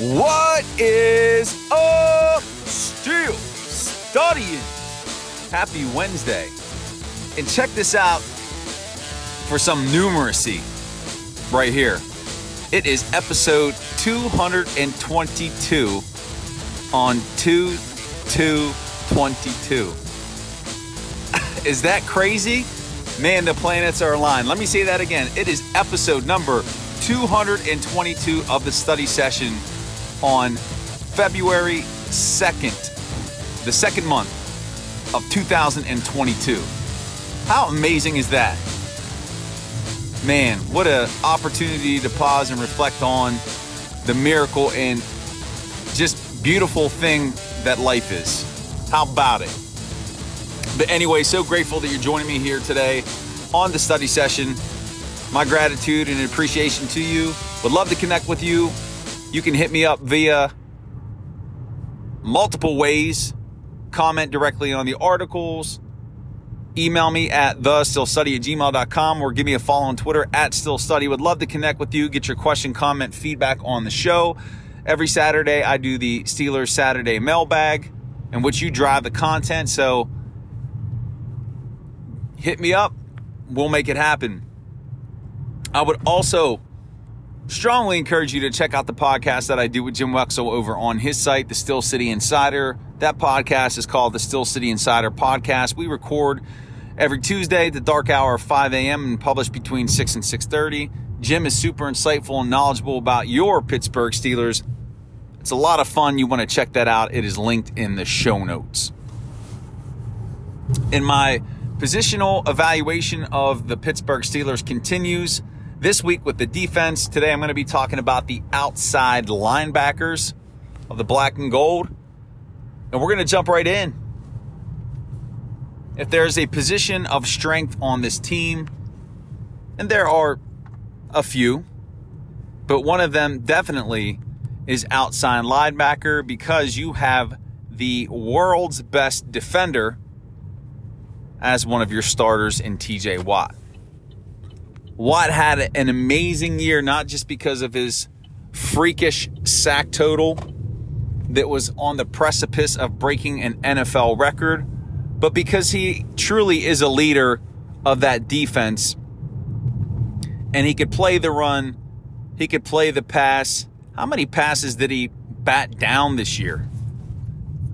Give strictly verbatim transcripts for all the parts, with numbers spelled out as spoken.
What is up, Steel Studians? Happy Wednesday. And check this out for some numeracy right here. It is episode two hundred twenty-two on two two twenty-two. Is that crazy? Man, the planets are aligned. Let me say that again. It is episode number two hundred twenty-two of the study session on February second, the second month of two thousand twenty-two. How amazing is that? Man, what an opportunity to pause and reflect on the miracle and just beautiful thing that life is. How about it? But anyway, so grateful that you're joining me here today on the study session. My gratitude and appreciation to you. Would love to connect with you. You can hit me up via multiple ways. Comment directly on the articles. Email me at the still study at gmail dot com or give me a follow on Twitter at stillstudy. Would love to connect with you. Get your question, comment, feedback on the show. Every Saturday, I do the Steelers Saturday mailbag in which you drive the content. So hit me up. We'll make it happen. I would also strongly encourage you to check out the podcast that I do with Jim Wexell over on his site, The Steel City Insider. That podcast is called The Steel City Insider Podcast. We record every Tuesday at the dark hour of five a.m. and publish between six and six thirty. Jim is super insightful and knowledgeable about your Pittsburgh Steelers. It's a lot of fun. You want to check that out. It is linked in the show notes. And my positional evaluation of the Pittsburgh Steelers continues. This week with the defense, today I'm going to be talking about the outside linebackers of the black and gold. And we're going to jump right in. If there's a position of strength on this team, and there are a few, but one of them definitely is outside linebacker because you have the world's best defender as one of your starters in T J Watt. Watt had an amazing year, not just because of his freakish sack total that was on the precipice of breaking an N F L record, but because he truly is a leader of that defense. And he could play the run. He could play the pass. How many passes did he bat down this year?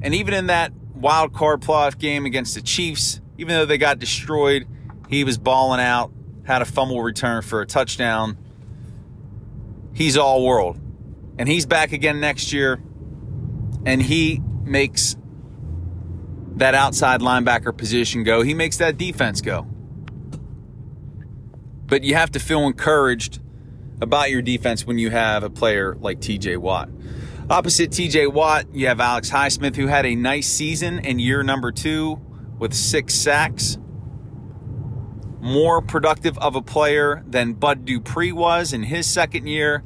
And even in that wild card playoff game against the Chiefs, even though they got destroyed, he was balling out. Had a fumble return for a touchdown. He's all world. And he's back again next year. And he makes that outside linebacker position go. He makes that defense go. But you have to feel encouraged about your defense when you have a player like T J Watt. Opposite T J Watt, you have Alex Highsmith, who had a nice season in year number two with six sacks. More productive of a player than Bud Dupree was in his second year.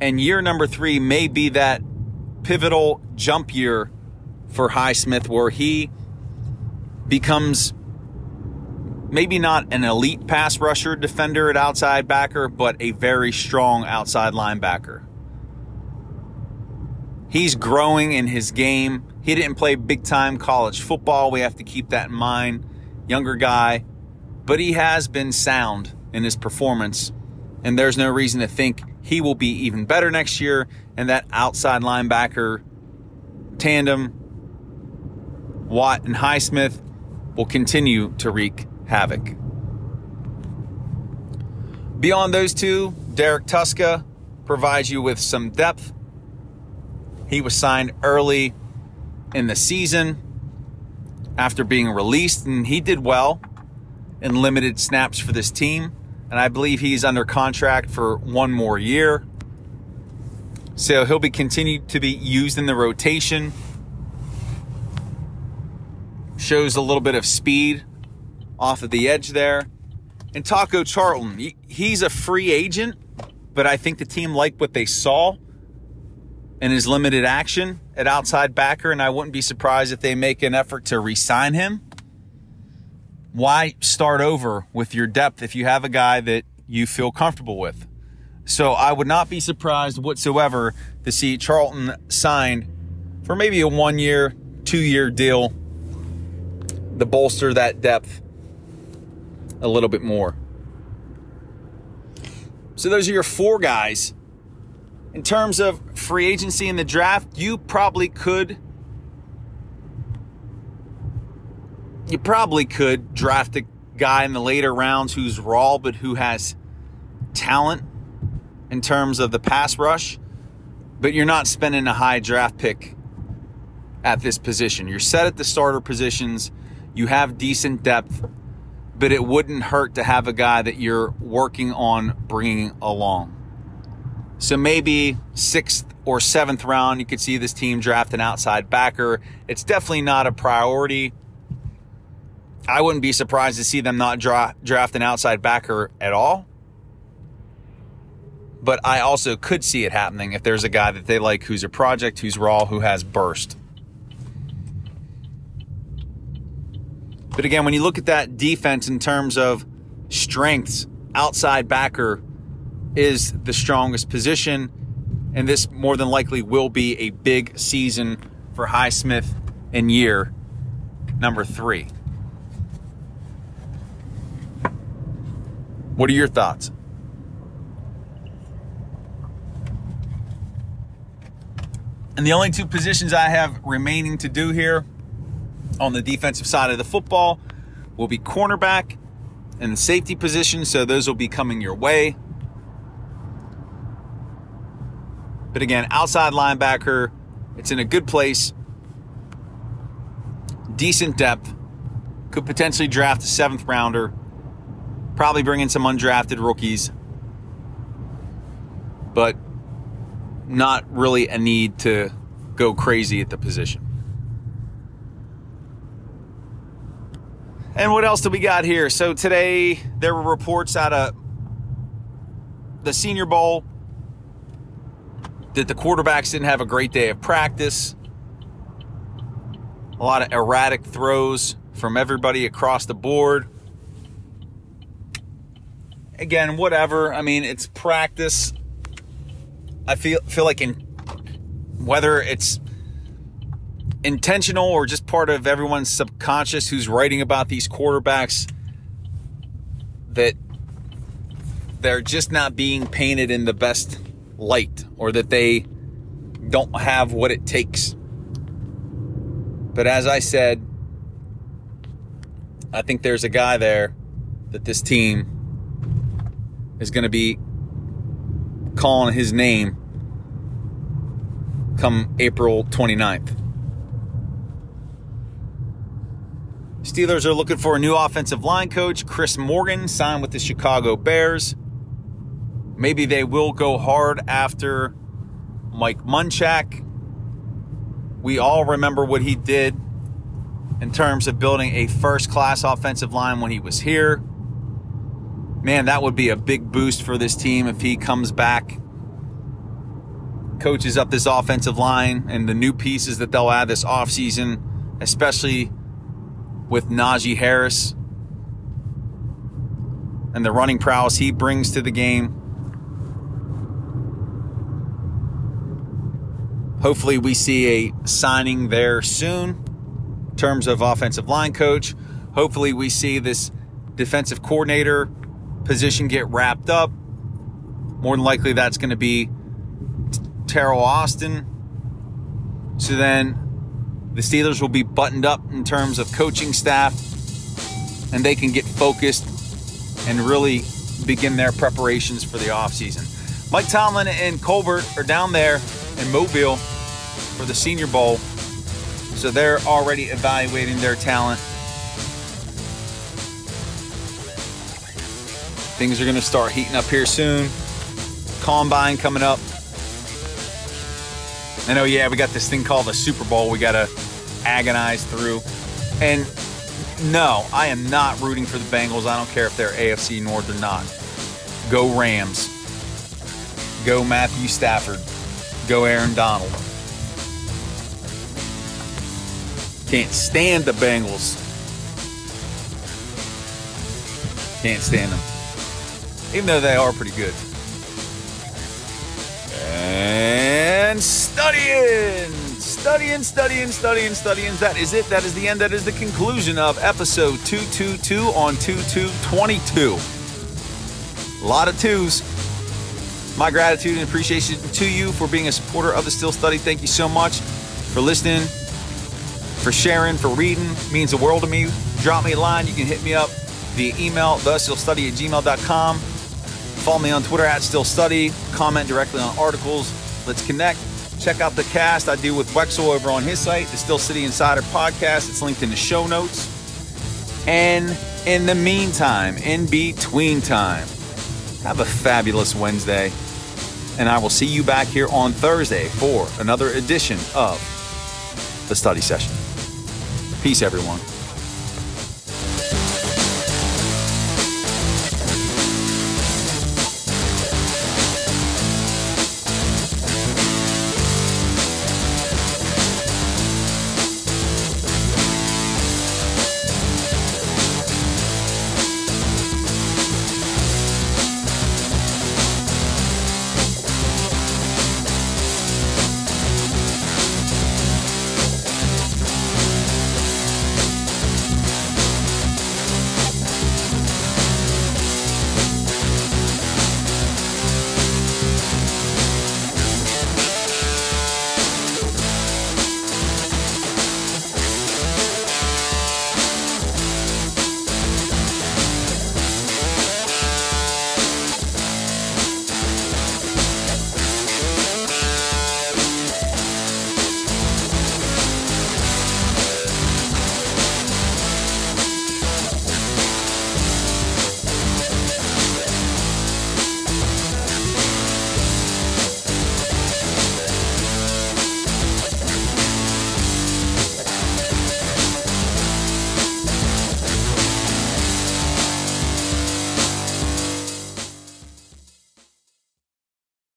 And year number three may be that pivotal jump year for Highsmith where he becomes maybe not an elite pass rusher defender at outside backer, but a very strong outside linebacker. He's growing in his game. He didn't play big time college football. We have to keep that in mind. Younger guy. But he has been sound in his performance, and there's no reason to think he will be even better next year. And that outside linebacker tandem, Watt and Highsmith, will continue to wreak havoc. Beyond those two, Derek Tuska provides you with some depth. He was signed early in the season after being released, and he did well in limited snaps for this team. And I believe he's under contract for one more year. So he'll be continued to be used in the rotation. Shows a little bit of speed off of the edge there. And Taco Charlton, he's a free agent, but I think the team liked what they saw in his limited action at outside backer, and I wouldn't be surprised if they make an effort to re-sign him. Why start over with your depth if you have a guy that you feel comfortable with? So I would not be surprised whatsoever to see Charlton signed for maybe a one-year, two-year deal to bolster that depth a little bit more. So those are your four guys. In terms of free agency in the draft, you probably could you probably could draft a guy in the later rounds who's raw but who has talent in terms of the pass rush, but you're not spending a high draft pick at this position. You're set at the starter positions. You have decent depth, but it wouldn't hurt to have a guy that you're working on bringing along. So maybe sixth or seventh round, you could see this team draft an outside backer. It's definitely not a priority. I wouldn't be surprised to see them not dra- draft an outside backer at all. But I also could see it happening if there's a guy that they like who's a project, who's raw, who has burst. But again, when you look at that defense in terms of strengths, outside backer is the strongest position, and this more than likely will be a big season for Highsmith in year number three. What are your thoughts? And the only two positions I have remaining to do here on the defensive side of the football will be cornerback and the safety position, so those will be coming your way. But again, outside linebacker, it's in a good place. Decent depth. Could potentially draft a seventh rounder. Probably bring in some undrafted rookies. But not really a need to go crazy at the position. And what else do we got here? So today there were reports out of the Senior Bowl that the quarterbacks didn't have a great day of practice. A lot of erratic throws from everybody across the board. Again, whatever. I mean, it's practice. I feel feel like in whether it's intentional or just part of everyone's subconscious who's writing about these quarterbacks, that they're just not being painted in the best light, or that they don't have what it takes. But as I said, I think there's a guy there that this team is going to be calling his name come April twenty-ninth. Steelers are looking for a new offensive line coach. Chris Morgan signed with the Chicago Bears. Maybe they will go hard after Mike Munchak. We all remember what he did in terms of building a first-class offensive line when he was here. Man, that would be a big boost for this team if he comes back, coaches up this offensive line and the new pieces that they'll add this offseason, especially with Najee Harris and the running prowess he brings to the game. Hopefully we see a signing there soon in terms of offensive line coach. Hopefully we see this defensive coordinator position get wrapped up. More than likely that's going to be Terrell Austin. So then the Steelers will be buttoned up in terms of coaching staff, and they can get focused and really begin their preparations for the offseason. Mike Tomlin and Colbert are down there in Mobile for the Senior Bowl, so they're already evaluating their talent. Things are going to start heating up here soon. Combine coming up. And oh yeah, we got this thing called the Super Bowl we got to agonize through. And no, I am not rooting for the Bengals. I don't care if they're A F C North or not. Go Rams. Go Matthew Stafford. Go Aaron Donald. Can't stand the Bengals. Can't stand them. Even though they are pretty good. And studying, studying, studying, studying, studying. That is it. That is the end. That is the conclusion of episode two twenty-two on two two twenty-two. A lot of twos. My gratitude and appreciation to you for being a supporter of The Steel Study. Thank you so much for listening, for sharing, for reading. It means the world to me. Drop me a line. You can hit me up via email, the steel study at gmail dot com. Follow me on Twitter at Steel Study. Comment directly on articles. Let's connect. Check out the cast I do with Wexell over on his site, The Steel City Insider Podcast. It's linked in the show notes. And in the meantime, in between time, have a fabulous Wednesday. And I will see you back here on Thursday for another edition of The Study Session. Peace, everyone.